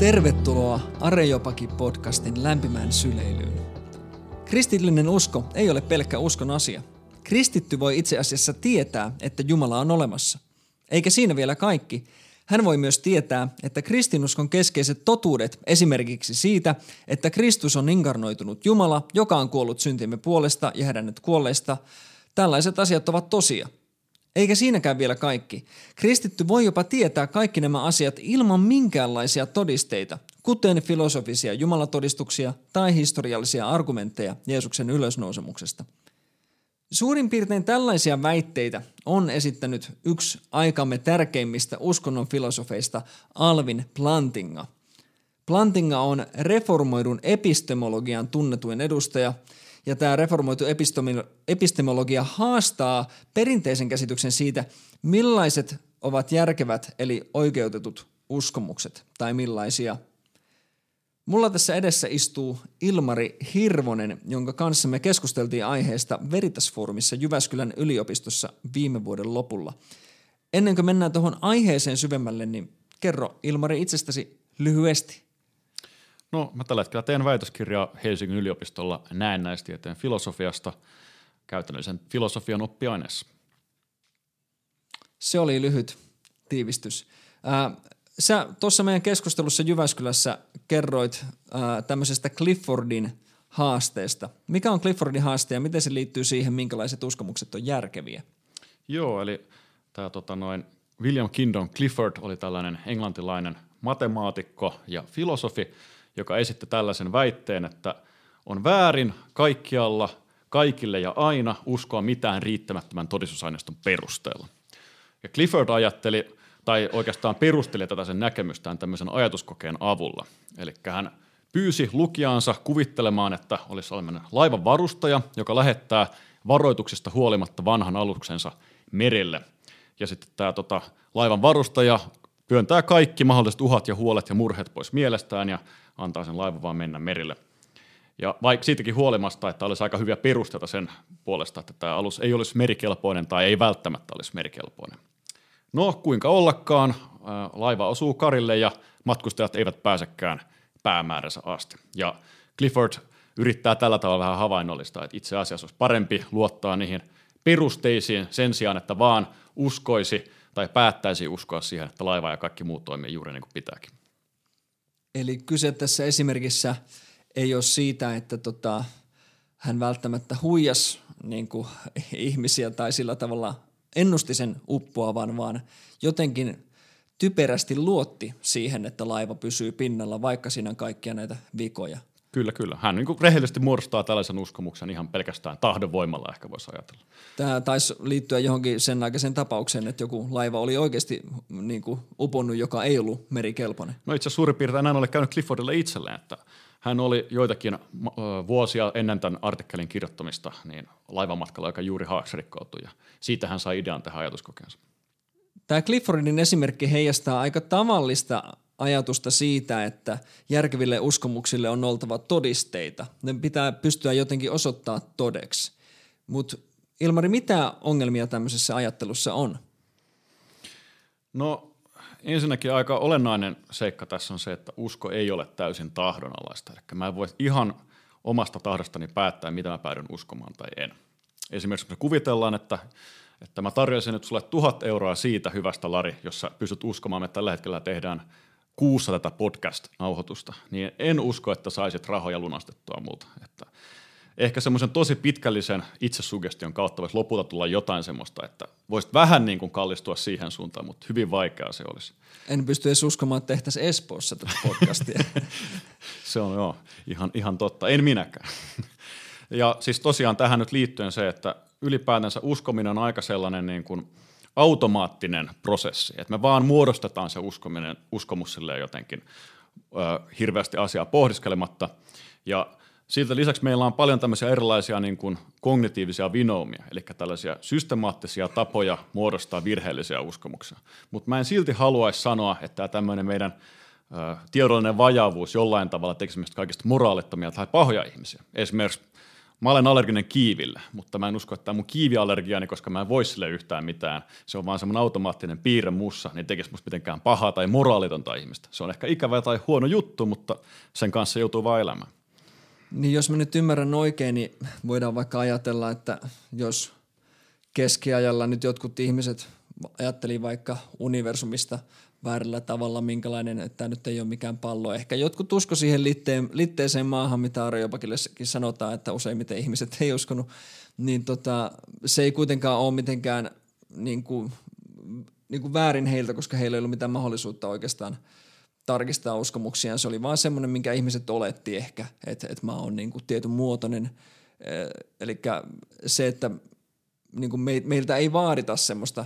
Tervetuloa Arejopakin-podcastin lämpimään syleilyyn. Kristillinen usko ei ole pelkkä uskon asia. Kristitty voi itse asiassa tietää, että Jumala on olemassa. Eikä siinä vielä kaikki. Hän voi myös tietää, että kristinuskon keskeiset totuudet, esimerkiksi siitä, että Kristus on inkarnoitunut Jumala, joka on kuollut syntiemme puolesta ja hädännyt kuolleista, tällaiset asiat ovat tosia. Eikä siinäkään vielä kaikki. Kristitty voi jopa tietää kaikki nämä asiat ilman minkäänlaisia todisteita, kuten filosofisia jumalatodistuksia tai historiallisia argumentteja Jeesuksen ylösnousemuksesta. Suurin piirtein tällaisia väitteitä on esittänyt yksi aikamme tärkeimmistä uskonnon filosofeista Alvin Plantinga. Plantinga on reformoidun epistemologian tunnetuin edustaja, ja tämä reformoitu epistemologia haastaa perinteisen käsityksen siitä, millaiset ovat järkevät eli oikeutetut uskomukset tai millaisia. Mulla tässä edessä istuu Ilmari Hirvonen, jonka kanssa me keskusteltiin aiheesta Veritas-foorumissa Jyväskylän yliopistossa viime vuoden lopulla. Ennen kuin mennään tuohon aiheeseen syvemmälle, niin kerro Ilmari itsestäsi lyhyesti. No, mä tällä hetkellä teen väitöskirjaa Helsingin yliopistolla näennäistieteen filosofiasta käytännöllisen filosofian oppiaineessa. Se oli lyhyt tiivistys. Sä tuossa meidän keskustelussa Jyväskylässä kerroit tämmöisestä Cliffordin haasteesta. Mikä on Cliffordin haaste ja miten se liittyy siihen, minkälaiset uskomukset on järkeviä? Joo, eli tämä William Kingdon Clifford oli tällainen englantilainen matemaatikko ja filosofi, joka esitti tällaisen väitteen, että on väärin kaikkialla, kaikille ja aina uskoa mitään riittämättömän todistusaineiston perusteella. Ja Clifford ajatteli, tai oikeastaan perusteli tätä sen näkemystään tämmöisen ajatuskokeen avulla. Eli hän pyysi lukijaansa kuvittelemaan, että olisi olemassa laivan varustaja, joka lähettää varoituksista huolimatta vanhan aluksensa merelle. Ja sitten tämä laivan varustaja pyöntää kaikki mahdolliset uhat ja huolet ja murheet pois mielestään ja antaa sen laivan vaan mennä merille. Ja vaikka siitäkin huolimasta, että olisi aika hyviä perusteita sen puolesta, että tämä alus ei olisi merikelpoinen tai ei välttämättä olisi merikelpoinen. No, kuinka ollakaan, laiva osuu karille ja matkustajat eivät pääsekään päämääränsä asti. Ja Clifford yrittää tällä tavalla vähän havainnollistaa, että itse asiassa olisi parempi luottaa niihin perusteisiin sen sijaan, että vaan uskoisi tai päättäisi uskoa siihen, että laiva ja kaikki muut toimii juuri niin kuin pitääkin. Eli kyse tässä esimerkissä ei ole siitä, että hän välttämättä huijasi niin kuin ihmisiä tai sillä tavalla ennusti sen uppoavan, vaan jotenkin typerästi luotti siihen, että laiva pysyy pinnalla, vaikka siinä on kaikkia näitä vikoja. Kyllä. Hän niin kuin rehellisesti muodostaa tällaisen uskomuksen ihan pelkästään tahdonvoimalla, ehkä voisi ajatella. Tämä taisi liittyä johonkin sen aikaisen tapaukseen, että joku laiva oli oikeasti niin kuin uponnut, joka ei ollut merikelpoinen. No itse asiassa suurin piirtein näin oli käynyt Cliffordille itselleen, että hän oli joitakin vuosia ennen tämän artikkelin kirjoittamista niin laivamatkalla, joka juuri haaksirikkoutui, ja siitä hän sai idean tähän ajatuskokeensa. Tämä Cliffordin esimerkki heijastaa aika tavallista ajatusta siitä, että järkeville uskomuksille on oltava todisteita. Ne pitää pystyä jotenkin osoittaa todeksi. Mutta Ilmari, mitä ongelmia tämmöisessä ajattelussa on? No ensinnäkin aika olennainen seikka tässä on se, että usko ei ole täysin tahdonalaista. Eli mä en voi ihan omasta tahdostani päättää, mitä mä päädyn uskomaan tai en. Esimerkiksi me kuvitellaan, että mä tarjoisin nyt sulle 1 000 euroa siitä hyvästä, Lari, jos sä pystyt uskomaan, että tällä hetkellä tehdään 6 tätä podcast-nauhoitusta, niin en usko, että saisit rahoja lunastettua multa. Että ehkä semmoisen tosi pitkällisen itsesugestion kautta voisi lopulta tulla jotain semmoista, että voisit vähän niin kuin kallistua siihen suuntaan, mutta hyvin vaikeaa se olisi. En pysty edes uskomaan, että tehtäisiin Espoossa tätä podcastia. Se on joo, ihan totta. En minäkään. Ja siis tosiaan tähän nyt liittyen se, että ylipäätänsä uskominen on aika sellainen niin kuin automaattinen prosessi, että me vaan muodostetaan se uskomus silleen jotenkin hirveästi asiaa pohdiskelematta, ja siltä lisäksi meillä on paljon tämmöisiä erilaisia niin kuin kognitiivisia vinoumia, eli tällaisia systemaattisia tapoja muodostaa virheellisiä uskomuksia, mutta mä en silti haluaisi sanoa, että tämmöinen meidän tiedollinen vajavuus jollain tavalla tekisi meistä kaikista moraalittomia tai pahoja ihmisiä. Esimerkiksi Mä olen allerginen kiiville, mutta mä en usko, että tämä on mun kiiviallergiani, koska mä en voi sille yhtään mitään. Se on vaan semmoinen automaattinen piirre mussa, niin tekisi musta mitenkään pahaa tai moraalitonta ihmistä. Se on ehkä ikävä tai huono juttu, mutta sen kanssa joutuu vaan elämään. Niin jos mä nyt ymmärrän oikein, niin voidaan vaikka ajatella, että jos keskiajalla nyt jotkut ihmiset ajatteli vaikka universumista väärällä tavalla, minkälainen, että tämä nyt ei ole mikään pallo. Ehkä jotkut usko siihen litteeseen maahan, mitä Arjo Jopakillekin sanotaan, että useimmiten ihmiset ei uskonut, niin se ei kuitenkaan ole mitenkään niin kuin väärin heiltä, koska heillä ei ollut mitään mahdollisuutta oikeastaan tarkistaa uskomuksiaan. Se oli vaan semmoinen, minkä ihmiset oletti ehkä, että mä oon niin kuin tietyn muotoinen. Eli se, että niin kuin meiltä ei vaadita semmoista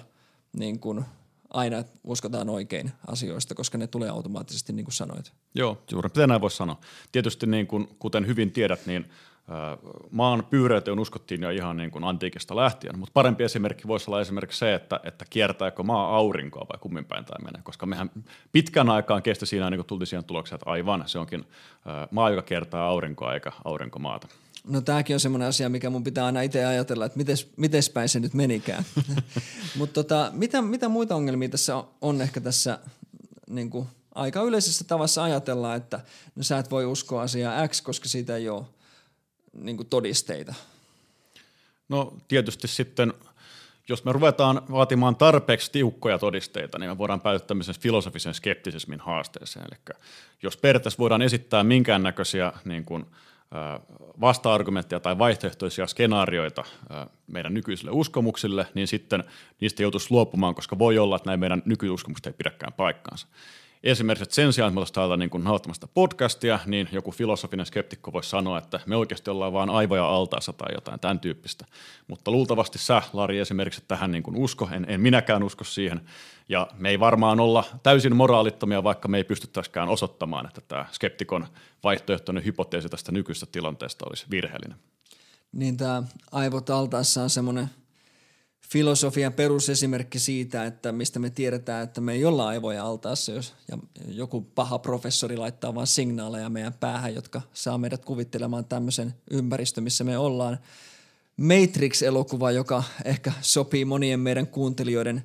niin kuin aina uskotaan oikein asioista, koska ne tulee automaattisesti, niin kuin sanoit. Joo, juuri näin voisi sanoa. Tietysti niin kuin, kuten hyvin tiedät, niin maan pyyreyteen uskottiin jo ihan niin kuin antiikista lähtien, mutta parempi esimerkki voisi olla esimerkiksi se, että kiertääkö maa aurinkoa vai kummin päin tämä menee, koska mehän pitkän aikaan kesti siinä, niin kuin tultiin siihen tulokseen, että aivan, se onkin maa, joka kiertää aurinkoa eikä aurinkomaata. No tämäkin on semmoinen asia, mikä mun pitää aina itse ajatella, että mites päin se nyt menikään. Mutta mitä muita ongelmia tässä on ehkä tässä niin kuin aika yleisessä tavassa ajatella, että no sä et voi uskoa asiaa X, koska siitä ei ole niin kuin todisteita? No tietysti sitten, jos me ruvetaan vaatimaan tarpeeksi tiukkoja todisteita, niin me voidaan päätyä tämmöisen filosofisen skeptisismin haasteeseen. Eli jos periaatteessa voidaan esittää minkäännäköisiä niin kuin vasta-argumentteja tai vaihtoehtoisia skenaarioita meidän nykyisille uskomuksille, niin sitten niistä joutuisi luopumaan, koska voi olla, että näin meidän nykyuskomukset ei pidäkään paikkaansa. Esimerkiksi sen sijaan, että me oltaisiin täällä niin kuin nauttamasta podcastia, niin joku filosofinen skeptikko voisi sanoa, että me oikeasti ollaan vaan aivoja altaassa tai jotain tämän tyyppistä. Mutta luultavasti sä, Lari, esimerkiksi tähän niin kuin usko, en minäkään usko siihen. Ja me ei varmaan olla täysin moraalittomia, vaikka me ei pystyttäisikään osoittamaan, että tämä skeptikon vaihtoehtoinen hypoteesi tästä nykyisestä tilanteesta olisi virheellinen. Niin tämä aivot altaassa on semmoinen filosofian perusesimerkki siitä, että mistä me tiedetään, että me ei olla aivoja altaassa, jos joku paha professori laittaa vaan signaaleja meidän päähän, jotka saa meidät kuvittelemaan tämmöisen ympäristön, missä me ollaan. Matrix-elokuva, joka ehkä sopii monien meidän kuuntelijoiden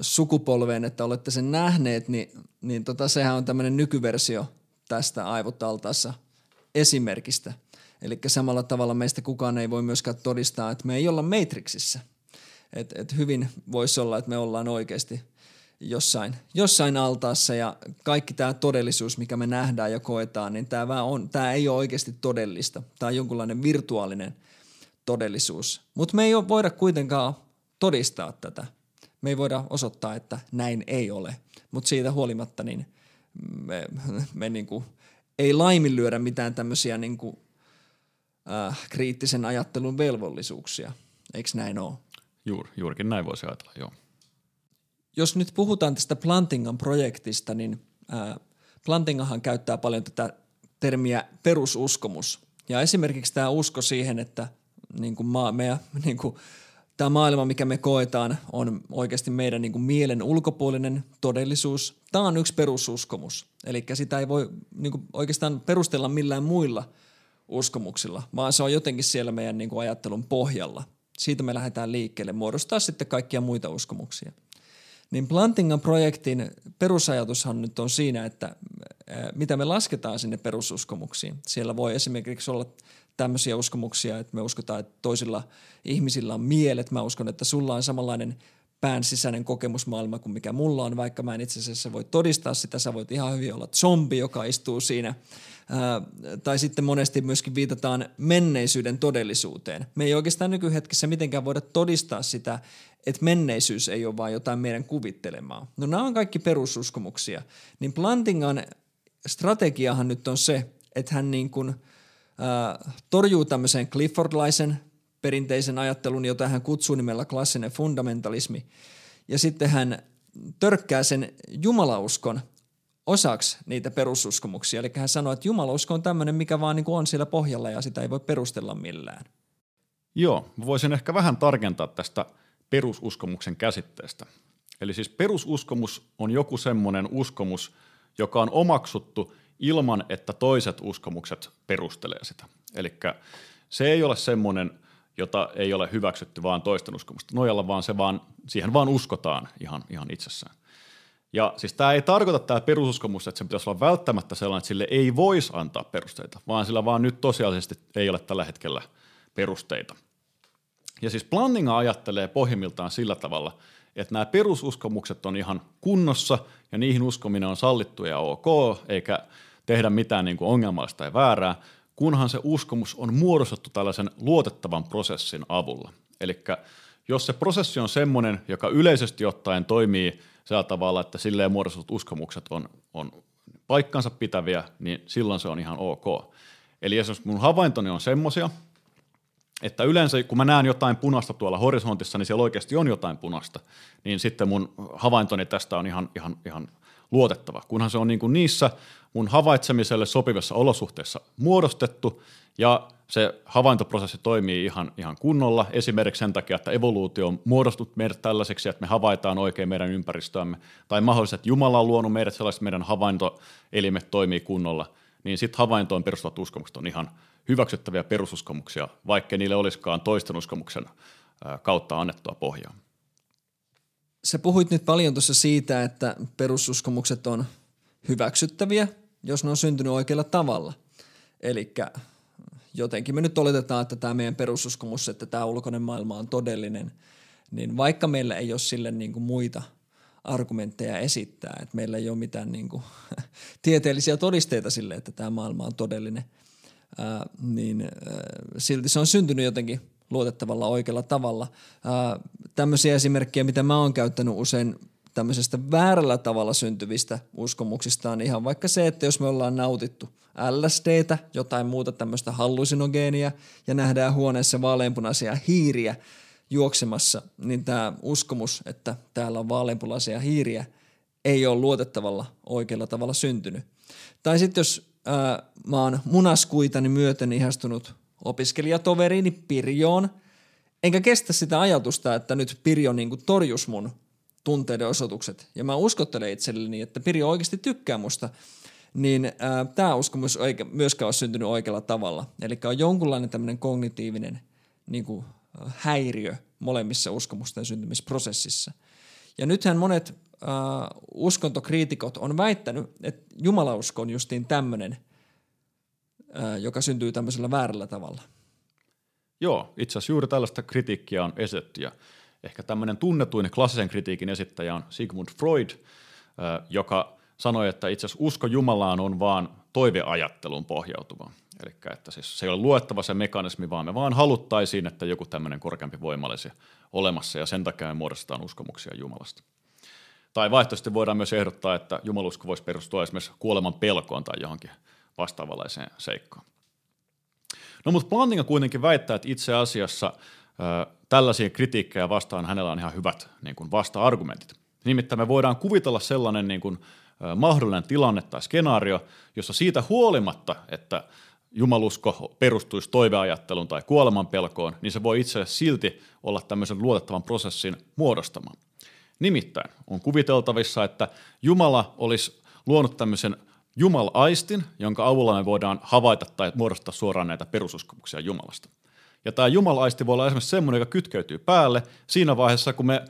sukupolveen, että olette sen nähneet, niin sehän on tämmöinen nykyversio tästä aivot altaassa esimerkistä. Eli samalla tavalla meistä kukaan ei voi myöskään todistaa, että me ei olla Matrixissa. Et hyvin voisi olla, että me ollaan oikeasti jossain altaassa ja kaikki tämä todellisuus, mikä me nähdään ja koetaan, niin tämä ei ole oikeasti todellista. Tämä on jonkunlainen virtuaalinen todellisuus. Mutta me ei voida kuitenkaan todistaa tätä. Me ei voida osoittaa, että näin ei ole. Mutta siitä huolimatta niin me niinku ei laiminlyödä mitään tämmöisiä niinku kriittisen ajattelun velvollisuuksia. Eikö näin ole? Juurikin näin voisi ajatella, joo. Jos nyt puhutaan tästä Plantingan projektista, niin Plantingahan käyttää paljon tätä termiä perususkomus. Ja esimerkiksi tämä usko siihen, että niin kuin tämä maailma, mikä me koetaan, on oikeasti meidän niin kuin mielen ulkopuolinen todellisuus. Tämä on yksi perususkomus. Eli sitä ei voi niin kuin oikeastaan perustella millään muilla uskomuksilla, vaan se on jotenkin siellä meidän niin kuin ajattelun pohjalla. Siitä me lähdetään liikkeelle muodostaa sitten kaikkia muita uskomuksia. Niin Plantingan projektin perusajatushan nyt on siinä, että mitä me lasketaan sinne perususkomuksiin. Siellä voi esimerkiksi olla tämmöisiä uskomuksia, että me uskotaan, että toisilla ihmisillä on mielet. Mä uskon, että sulla on samanlainen pään sisäinen kokemusmaailma kuin mikä mulla on, vaikka mä en itse asiassa voi todistaa sitä. Sä voit ihan hyvin olla zombi, joka istuu siinä. Tai sitten monesti myöskin viitataan menneisyyden todellisuuteen. Me ei oikeastaan nykyhetkessä mitenkään voida todistaa sitä, että menneisyys ei ole vaan jotain meidän kuvittelemaa. No nämä on kaikki perususkomuksia. Niin Plantingan strategiahan nyt on se, että hän niin kuin torjuu tämmöisen Cliffordlaisen perinteisen ajattelun, jota hän kutsuu nimellä klassinen fundamentalismi, ja sitten hän törkkää sen jumalauskon osaksi niitä perususkomuksia. Eli hän sanoo, että jumalausko on tämmöinen, mikä vaan niin kuin on siellä pohjalla ja sitä ei voi perustella millään. Joo, voisin ehkä vähän tarkentaa tästä perususkomuksen käsitteestä. Eli siis perususkomus on joku semmoinen uskomus, joka on omaksuttu ilman, että toiset uskomukset perustelee sitä. Elikkä Se ei ole semmoinen, jota ei ole hyväksytty vaan toisten uskomusta nojalla, vaan se vaan, siihen vaan uskotaan ihan itsessään. Ja siis tämä ei tarkoita tämä perususkomus, että sen pitäisi olla välttämättä sellainen, että sille ei voisi antaa perusteita, vaan sillä vaan nyt tosiasiallisesti ei ole tällä hetkellä perusteita. Ja siis Plantinga ajattelee pohjimmiltaan sillä tavalla, että nämä perususkomukset on ihan kunnossa ja niihin uskominen on sallittu ja ok, eikä tehdä mitään niin kuin ongelmallista tai väärää, kunhan se uskomus on muodostettu tällaisen luotettavan prosessin avulla. Eli jos se prosessi on semmoinen, joka yleisesti ottaen toimii sillä tavalla, että silleen muodostetut uskomukset on paikkansa pitäviä, niin silloin se on ihan ok. Eli esimerkiksi mun havaintoni on semmoisia, että yleensä kun mä näen jotain punaista tuolla horisontissa, niin siellä oikeasti on jotain punaista, niin sitten mun havaintoni tästä on ihan luotettava, kunhan se on niin kuin niissä mun havaitsemiselle sopivissa olosuhteissa muodostettu ja se havaintoprosessi toimii ihan kunnolla, esimerkiksi sen takia, että evoluutio on muodostunut meidät tällaiseksi, että me havaitaan oikein meidän ympäristöämme, tai mahdollisesti, että Jumala on luonut meidät sellaiset, meidän havaintoelimet toimii kunnolla, niin sitten havaintoon perustuvat uskomukset on ihan hyväksyttäviä perususkomuksia, vaikka niille olisikaan toisten uskomuksen kautta annettua pohjaa. Sä puhuit nyt paljon tuossa siitä, että perususkomukset on hyväksyttäviä, jos ne on syntynyt oikealla tavalla. Elikkä jotenkin me nyt oletetaan, että tämä meidän perususkomus, että tämä ulkoinen maailma on todellinen, niin vaikka meillä ei ole sille niin kuin muita argumentteja esittää, että meillä ei ole mitään niin kuin tieteellisiä todisteita sille, että tämä maailma on todellinen, niin silti se on syntynyt jotenkin luotettavalla oikealla tavalla. Tämmöisiä esimerkkejä, mitä mä oon käyttänyt usein tämmöisestä väärällä tavalla syntyvistä uskomuksista on ihan vaikka se, että jos me ollaan nautittu LSDtä, jotain muuta tämmöistä hallusinogeenia ja nähdään huoneessa vaaleanpunaisia hiiriä juoksemassa, niin tämä uskomus, että täällä on vaaleanpunaisia hiiriä, ei ole luotettavalla oikealla tavalla syntynyt. Tai sitten jos mä oon munaskuitani myöten ihastunut opiskelijatoveriini Pirjoon, enkä kestä sitä ajatusta, että nyt Pirjo niinku torjus mun tunteiden osoitukset, ja mä uskottelen itselleni, että Pirjo oikeasti tykkää musta, niin tämä uskomus ei myöskään ole syntynyt oikealla tavalla. Eli on jonkunlainen tämmöinen kognitiivinen niinku, häiriö molemmissa uskomusten syntymisprosessissa. Ja nythän monet uskontokriitikot on väittänyt, että jumalausko on justiin tämmöinen, joka syntyy tämmöisellä väärällä tavalla. Joo, itse asiassa juuri tällaista kritiikkiä on esitetty, ja ehkä tämmöinen tunnetuin klassisen kritiikin esittäjä on Sigmund Freud, joka sanoi, että itse asiassa usko Jumalaan on vaan toiveajatteluun pohjautuva. Eli että siis se ei ole luettava se mekanismi, vaan me vaan haluttaisiin, että joku tämmöinen korkeampi voima olisi olemassa, ja sen takia me muodostetaan uskomuksia Jumalasta. Tai vaihtoehtoisesti voidaan myös ehdottaa, että jumalusko voisi perustua esimerkiksi kuoleman pelkoon tai johonkin vastaavanlaiseen seikkaan. No mutta Plantinga kuitenkin väittää, että itse asiassa tällaisia kritiikkejä vastaan hänellä on ihan hyvät niin kuin vasta-argumentit. Nimittäin me voidaan kuvitella sellainen niin kuin, mahdollinen tilanne tai skenaario, jossa siitä huolimatta, että jumalusko perustuisi toiveajatteluun tai kuolemanpelkoon, niin se voi itse asiassa silti olla tämmöisen luotettavan prosessin muodostama. Nimittäin on kuviteltavissa, että Jumala olisi luonut tämmöisen jumalaistin, jonka avulla me voidaan havaita tai muodostaa suoraan näitä perususkomuksia Jumalasta. Ja tämä jumalaisti voi olla esimerkiksi semmoinen, joka kytkeytyy päälle siinä vaiheessa, kun me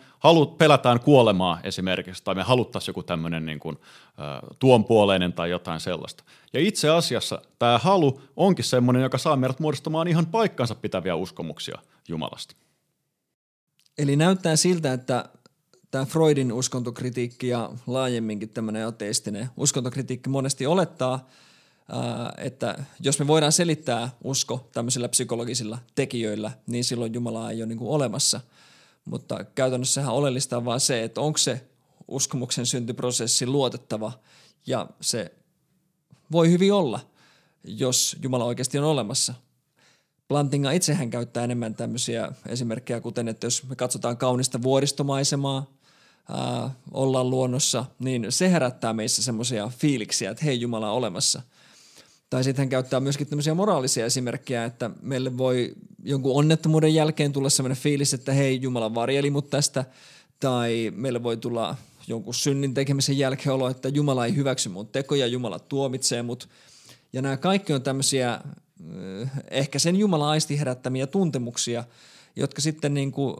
pelätään kuolemaa esimerkiksi, tai me haluttaisiin joku tämmöinen niin kuin, tuonpuoleinen tai jotain sellaista. Ja itse asiassa tämä halu onkin semmoinen, joka saa meidät muodostamaan ihan paikkansa pitäviä uskomuksia Jumalasta. Eli näyttää siltä, että tämä Freudin uskontokritiikki ja laajemminkin tämmöinen ateistinen uskontokritiikki monesti olettaa, että jos me voidaan selittää usko tämmöisillä psykologisilla tekijöillä, niin silloin Jumalaa ei ole niin kuin olemassa. Mutta käytännössähän oleellista on vaan se, että onko se uskomuksen syntyprosessi luotettava, ja se voi hyvin olla, jos Jumala oikeasti on olemassa. Plantinga itsehän käyttää enemmän tämmöisiä esimerkkejä, kuten että jos me katsotaan kaunista vuoristomaisemaa, ollaan luonnossa, niin se herättää meissä semmoisia fiiliksiä, että hei, Jumala on olemassa. Tai sitten hän käyttää myöskin tämmöisiä moraalisia esimerkkejä, että meille voi jonkun onnettomuuden jälkeen tulla semmoinen fiilis, että hei, Jumala varjeli mut tästä, tai meille voi tulla jonkun synnin tekemisen jälkeen olo, että Jumala ei hyväksy mun tekoja, Jumala tuomitsee mut. Ja nämä kaikki on tämmöisiä ehkä sen Jumala-aistin herättämiä tuntemuksia, jotka sitten niin kuin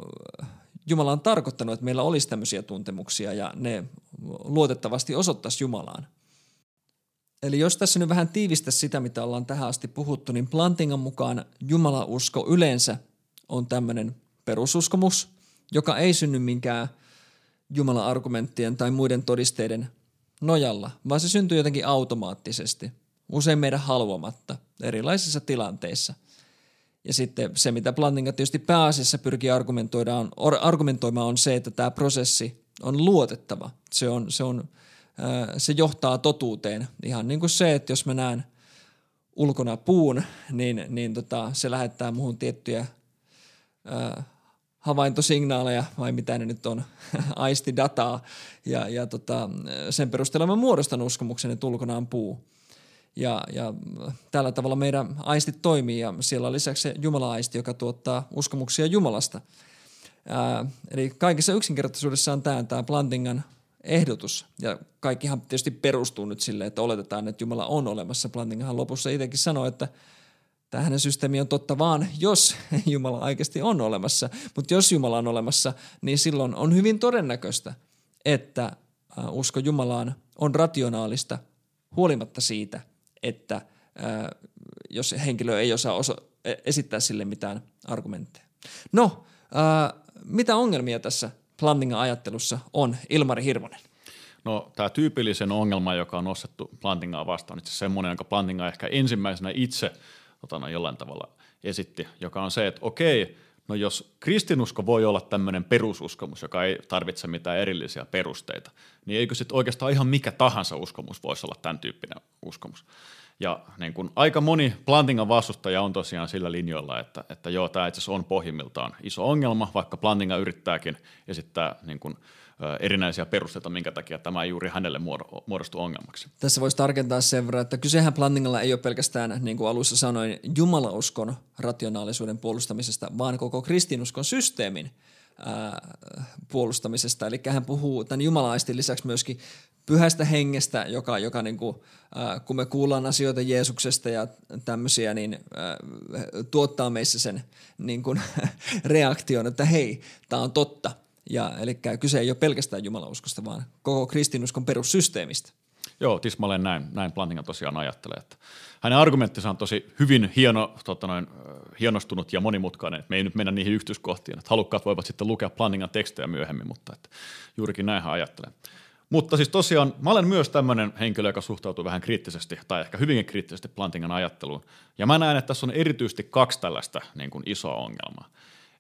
Jumala on tarkoittanut, että meillä olisi tämmöisiä tuntemuksia ja ne luotettavasti osoittaisi Jumalaan. Eli jos tässä nyt vähän tiivistä sitä, mitä ollaan tähän asti puhuttu, niin Plantingan mukaan jumalausko yleensä on tämmöinen perususkomus, joka ei synny minkään Jumala-argumenttien tai muiden todisteiden nojalla, vaan se syntyy jotenkin automaattisesti, usein meidän haluamatta, erilaisissa tilanteissa. Ja sitten se, mitä Plantinga tietysti pääasiassa pyrkii argumentoimaan, on se, että tämä prosessi on luotettava. Se johtaa totuuteen. Ihan niin kuin se, että jos mä näen ulkona puun, niin se lähettää muhun tiettyjä havaintosignaaleja, vai mitä ne nyt on, aistidataa, ja sen perusteella mä muodostan uskomuksen, että ulkona on puu. Ja tällä tavalla meidän aistit toimii, ja siellä on lisäksi se Jumala-aisti, joka tuottaa uskomuksia Jumalasta. Eli kaikessa yksinkertaisuudessaan tämä Plantingan ehdotus, ja kaikkihan tietysti perustuu nyt sille, että oletetaan, että Jumala on olemassa. Plantingahan lopussa itsekin sanoi, että tämä hänen systeemi on totta vaan, jos Jumala oikeasti on olemassa. Mutta jos Jumala on olemassa, niin silloin on hyvin todennäköistä, että usko Jumalaan on rationaalista huolimatta siitä, että jos henkilö ei osaa esittää sille mitään argumentteja. No, mitä ongelmia tässä Plantingan ajattelussa on, Ilmari Hirvonen? No, tämä tyypillisen ongelma, joka on nostettu Plantingaa vastaan, on itse asiassa semmoinen, jonka Plantinga ehkä ensimmäisenä itse jollain tavalla esitti, joka on se, että okei, no jos kristinusko voi olla tämmöinen perususkomus, joka ei tarvitse mitään erillisiä perusteita, niin eikö sitten oikeastaan ihan mikä tahansa uskomus voisi olla tämän tyyppinen uskomus? Ja niin kun aika moni Plantingan vastustaja on tosiaan sillä linjoilla, että joo, tämä itse asiassa on pohjimmiltaan iso ongelma, vaikka Plantinga yrittääkin esittää niin kun erinäisiä perusteita, minkä takia tämä ei juuri hänelle muodostu ongelmaksi. Tässä voisi tarkentaa sen verran, että kysehän Plantingalla ei ole pelkästään, niin kuin alussa sanoin, jumalauskon rationaalisuuden puolustamisesta, vaan koko kristinuskon systeemin puolustamisesta. Eli hän puhuu tämän jumalaistin lisäksi myöskin pyhästä hengestä, joka niin kuin, kun me kuullaan asioita Jeesuksesta ja tämmöisiä, niin tuottaa meissä sen niin kuin, reaktion, että hei, tämä on totta. Eli kyse ei ole pelkästään jumalauskosta, vaan koko kristinuskon perussysteemistä. Joo, tismalleen näin Plantinga tosiaan ajattelee. Että hänen argumenttinsa on tosi hyvin hienostunut ja monimutkainen. Että me ei nyt mennä niihin yksityiskohtiin. Että halukkaat voivat sitten lukea Plantingan tekstejä myöhemmin, mutta että juurikin näin hän ajattelee. Mutta siis tosiaan mä olen myös tämmöinen henkilö, joka suhtautuu vähän kriittisesti tai ehkä hyvinkin kriittisesti Plantingan ajatteluun. Ja mä näen, että tässä on erityisesti kaksi tällaista niin kuin isoa ongelmaa.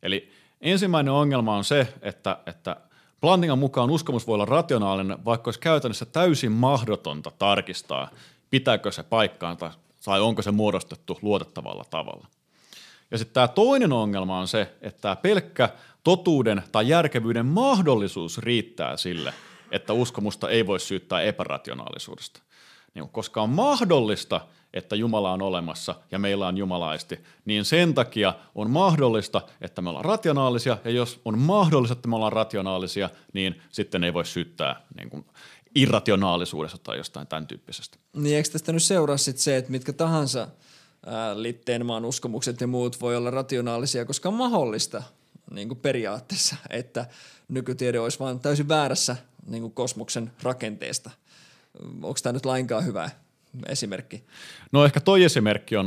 Eli ensimmäinen ongelma on se, että Plantingan mukaan uskomus voi olla rationaalinen, vaikka olisi käytännössä täysin mahdotonta tarkistaa, pitääkö se paikkaan tai onko se muodostettu luotettavalla tavalla. Ja sitten tämä toinen ongelma on se, että tämä pelkkä totuuden tai järkevyyden mahdollisuus riittää sille, että uskomusta ei voi syyttää epärationaalisuudesta. Koska on mahdollista, että Jumala on olemassa ja meillä on jumalaisti, niin sen takia on mahdollista, että me ollaan rationaalisia, ja jos on mahdollista, että me ollaan rationaalisia, niin sitten ei voi syyttää niin kuin irrationaalisuudesta tai jostain tämän tyyppisestä. Niin eikö tästä nyt seuraa sit se, että mitkä tahansa liitteen maan uskomukset ja muut voi olla rationaalisia, koska on mahdollista niin kuin periaatteessa, että nykytiede olisi vain täysin väärässä niin kuin kosmoksen rakenteesta. Onko tämä nyt lainkaan hyvä esimerkki? No ehkä toi esimerkki on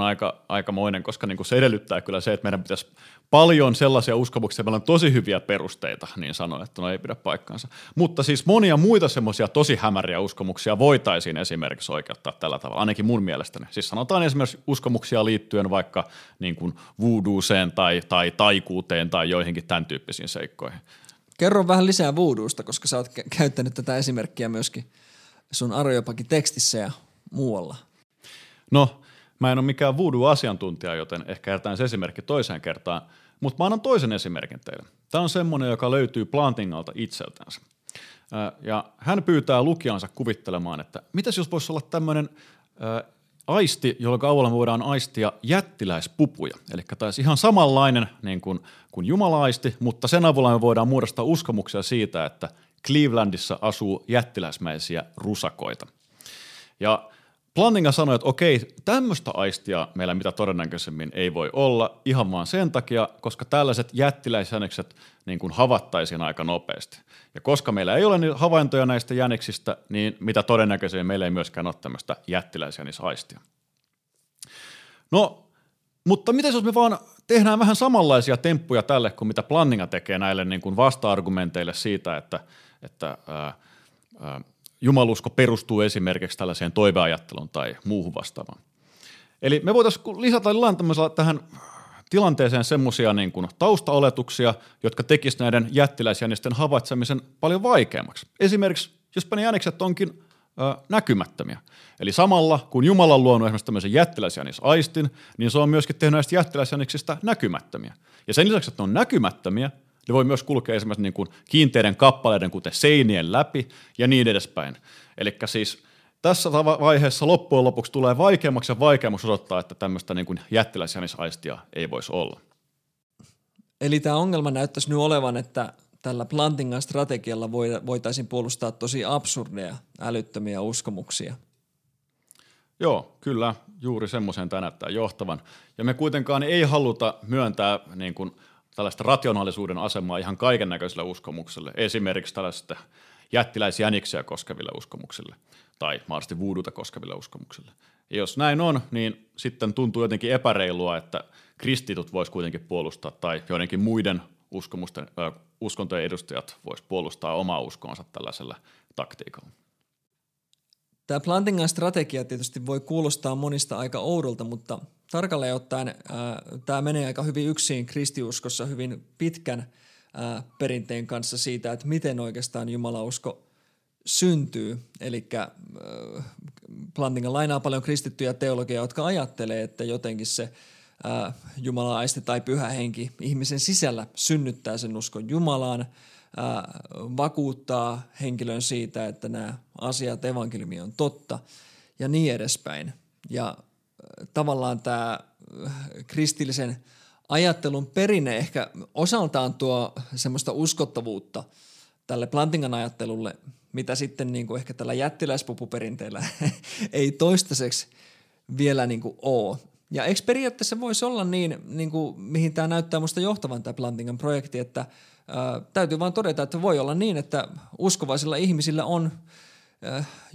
aikamoinen, koska niinku se edellyttää kyllä se, että meidän pitäisi paljon sellaisia uskomuksia, meillä on tosi hyviä perusteita, niin sanoa, että no ei pidä paikkaansa. Mutta siis monia muita semmoisia tosi hämäriä uskomuksia voitaisiin esimerkiksi oikeuttaa tällä tavalla, ainakin mun mielestäni. Siis sanotaan esimerkiksi uskomuksia liittyen vaikka niin kuin voodooseen tai taikuuteen tai joihinkin tämän tyyppisiin seikkoihin. Kerro vähän lisää voodoosta, koska sä oot käyttänyt tätä esimerkkiä myöskin sun Arjopakin tekstissä ja muualla. No, mä en ole mikään voodoo-asiantuntija, joten ehkä jätän se esimerkki toiseen kertaan, mutta mä annan toisen esimerkin teille. Tämä on semmoinen, joka löytyy Plantingalta itseltänsä. Ja hän pyytää lukijansa kuvittelemaan, että mitäs jos voisi olla tämmöinen aisti, jonka avulla me voidaan aistia jättiläispupuja. Eli taisi ihan samanlainen niin kuin jumala-aisti, mutta sen avulla me voidaan muodostaa uskomuksia siitä, että Clevelandissa asuu jättiläismäisiä rusakoita. Ja Plantinga sanoi, että okei, tämmöistä aistia meillä mitä todennäköisemmin ei voi olla ihan vaan sen takia, koska tällaiset jättiläisjänikset niin kuin havattaisiin aika nopeasti. Ja koska meillä ei ole havaintoja näistä jäniksistä, niin mitä todennäköisemmin meillä ei myöskään ole tämmöistä jättiläisjänisaistia. No, mutta miten jos me vaan tehdään vähän samanlaisia temppuja tälle kuin mitä Plantinga tekee näille niin kuin vasta-argumenteille siitä, että jumalusko perustuu esimerkiksi tällaiseen toiveajatteluun tai muuhun vastaavaan. Eli me voitaisiin lisätä tähän tilanteeseen semmoisia niin kuin taustaoletuksia, jotka tekisivät näiden jättiläisjänisten havaitsemisen paljon vaikeammaksi. Esimerkiksi, jospa ne jänikset onkin näkymättömiä. Eli samalla, kun Jumala on luonut esimerkiksi tämmöisen jättiläisjänisaistin, niin se on myöskin tehnyt näistä jättiläisjäniksistä näkymättömiä. Ja sen lisäksi, että ne on näkymättömiä, ne voi myös kulkea esimerkiksi niin kuin kiinteiden kappaleiden, kuten seinien läpi ja niin edespäin. Eli siis tässä vaiheessa loppujen lopuksi tulee vaikeammaksi ja vaikeammaksi osoittaa, että tämmöistä niin kuin jättiläisjänisaistia ei voisi olla. Eli tämä ongelma näyttäisi nyt olevan, että tällä Plantingan strategialla voitaisiin puolustaa tosi absurdeja, älyttömiä uskomuksia. Joo, kyllä, juuri semmoisen tämä näyttää johtavan. Ja me kuitenkaan ei haluta myöntää niin kuin tällaista rationaalisuuden asemaa ihan kaiken näköisille uskomuksille, esimerkiksi tällaista jättiläisjäniksiä koskeville uskomuksille tai mahdollisesti vuuduta koskeville uskomuksille. Ja jos näin on, niin sitten tuntuu jotenkin epäreilua, että kristitut vois kuitenkin puolustaa tai joidenkin muiden uskontojen edustajat vois puolustaa omaa uskoonsa tällaisella taktiikalla. Tämä Plantingan strategia tietysti voi kuulostaa monista aika oudolta, mutta tarkalleen ottaen tämä menee aika hyvin yksin kristiuskossa hyvin pitkän perinteen kanssa siitä, että miten oikeastaan jumalausko syntyy. Eli Plantinga lainaa paljon kristittyjä teologiaa, jotka ajattelee, että jotenkin se jumala-aisti tai pyhä henki ihmisen sisällä synnyttää sen uskon Jumalaan, vakuuttaa henkilön siitä, että nämä asiat evankeliumi on totta ja niin edespäin. Ja tavallaan tämä kristillisen ajattelun perinne ehkä osaltaan tuo semmoista uskottavuutta tälle Plantingan ajattelulle, mitä sitten niin kuin ehkä tällä jättiläispopuperinteellä ei toistaiseksi vielä niin kuin ole. Ja eikö periaatteessa voisi olla niin kuin, mihin tämä näyttää musta johtavan tämä Plantingan projekti, että täytyy vaan todeta, että voi olla niin, että uskovaisilla ihmisillä on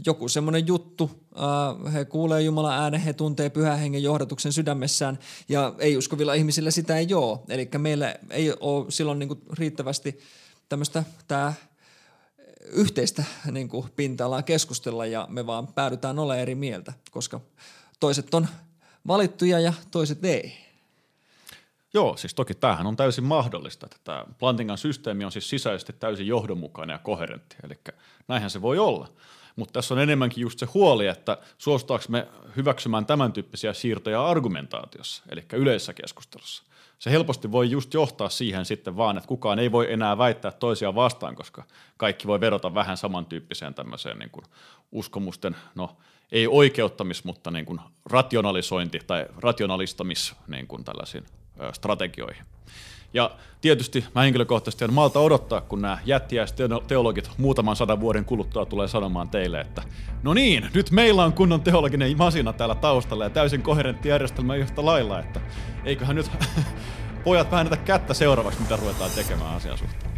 joku semmoinen juttu, he kuulee Jumalan äänen, he tuntee pyhän hengen johdatuksen sydämessään ja ei-uskovilla ihmisillä sitä ei ole. Eli meillä ei ole silloin niinku riittävästi tämmöistä tää yhteistä niinku pinta-alaa keskustella ja me vaan päädytään olemaan eri mieltä, koska toiset on valittuja ja toiset ei. Joo, siis toki tämähän on täysin mahdollista, että tämä Plantingan systeemi on siis sisäisesti täysin johdonmukainen ja koherentti, eli näinhän se voi olla. Mutta tässä on enemmänkin just se huoli, että suostaanko me hyväksymään tämän tyyppisiä siirtoja argumentaatiossa, eli yleisessä keskustelussa. Se helposti voi just johtaa siihen sitten vaan, että kukaan ei voi enää väittää toisiaan vastaan, koska kaikki voi vedota vähän samantyyppiseen tämmöiseen niin kuin uskomusten, no ei oikeuttamis, mutta niin kuin rationalisointi tai rationalistamis niin kuin tällaisiin strategioihin. Ja tietysti mä henkilökohtaisesti en malta odottaa, kun nämä jättiäisteologit muutaman 100 vuoden kuluttua tulee sanomaan teille, että no niin, nyt meillä on kunnon teologinen masina täällä taustalla ja täysin koherentti järjestelmä yhtä lailla, että eiköhän nyt pojat vähennetä kättä seuraavaksi, mitä ruvetaan tekemään asian suhteen.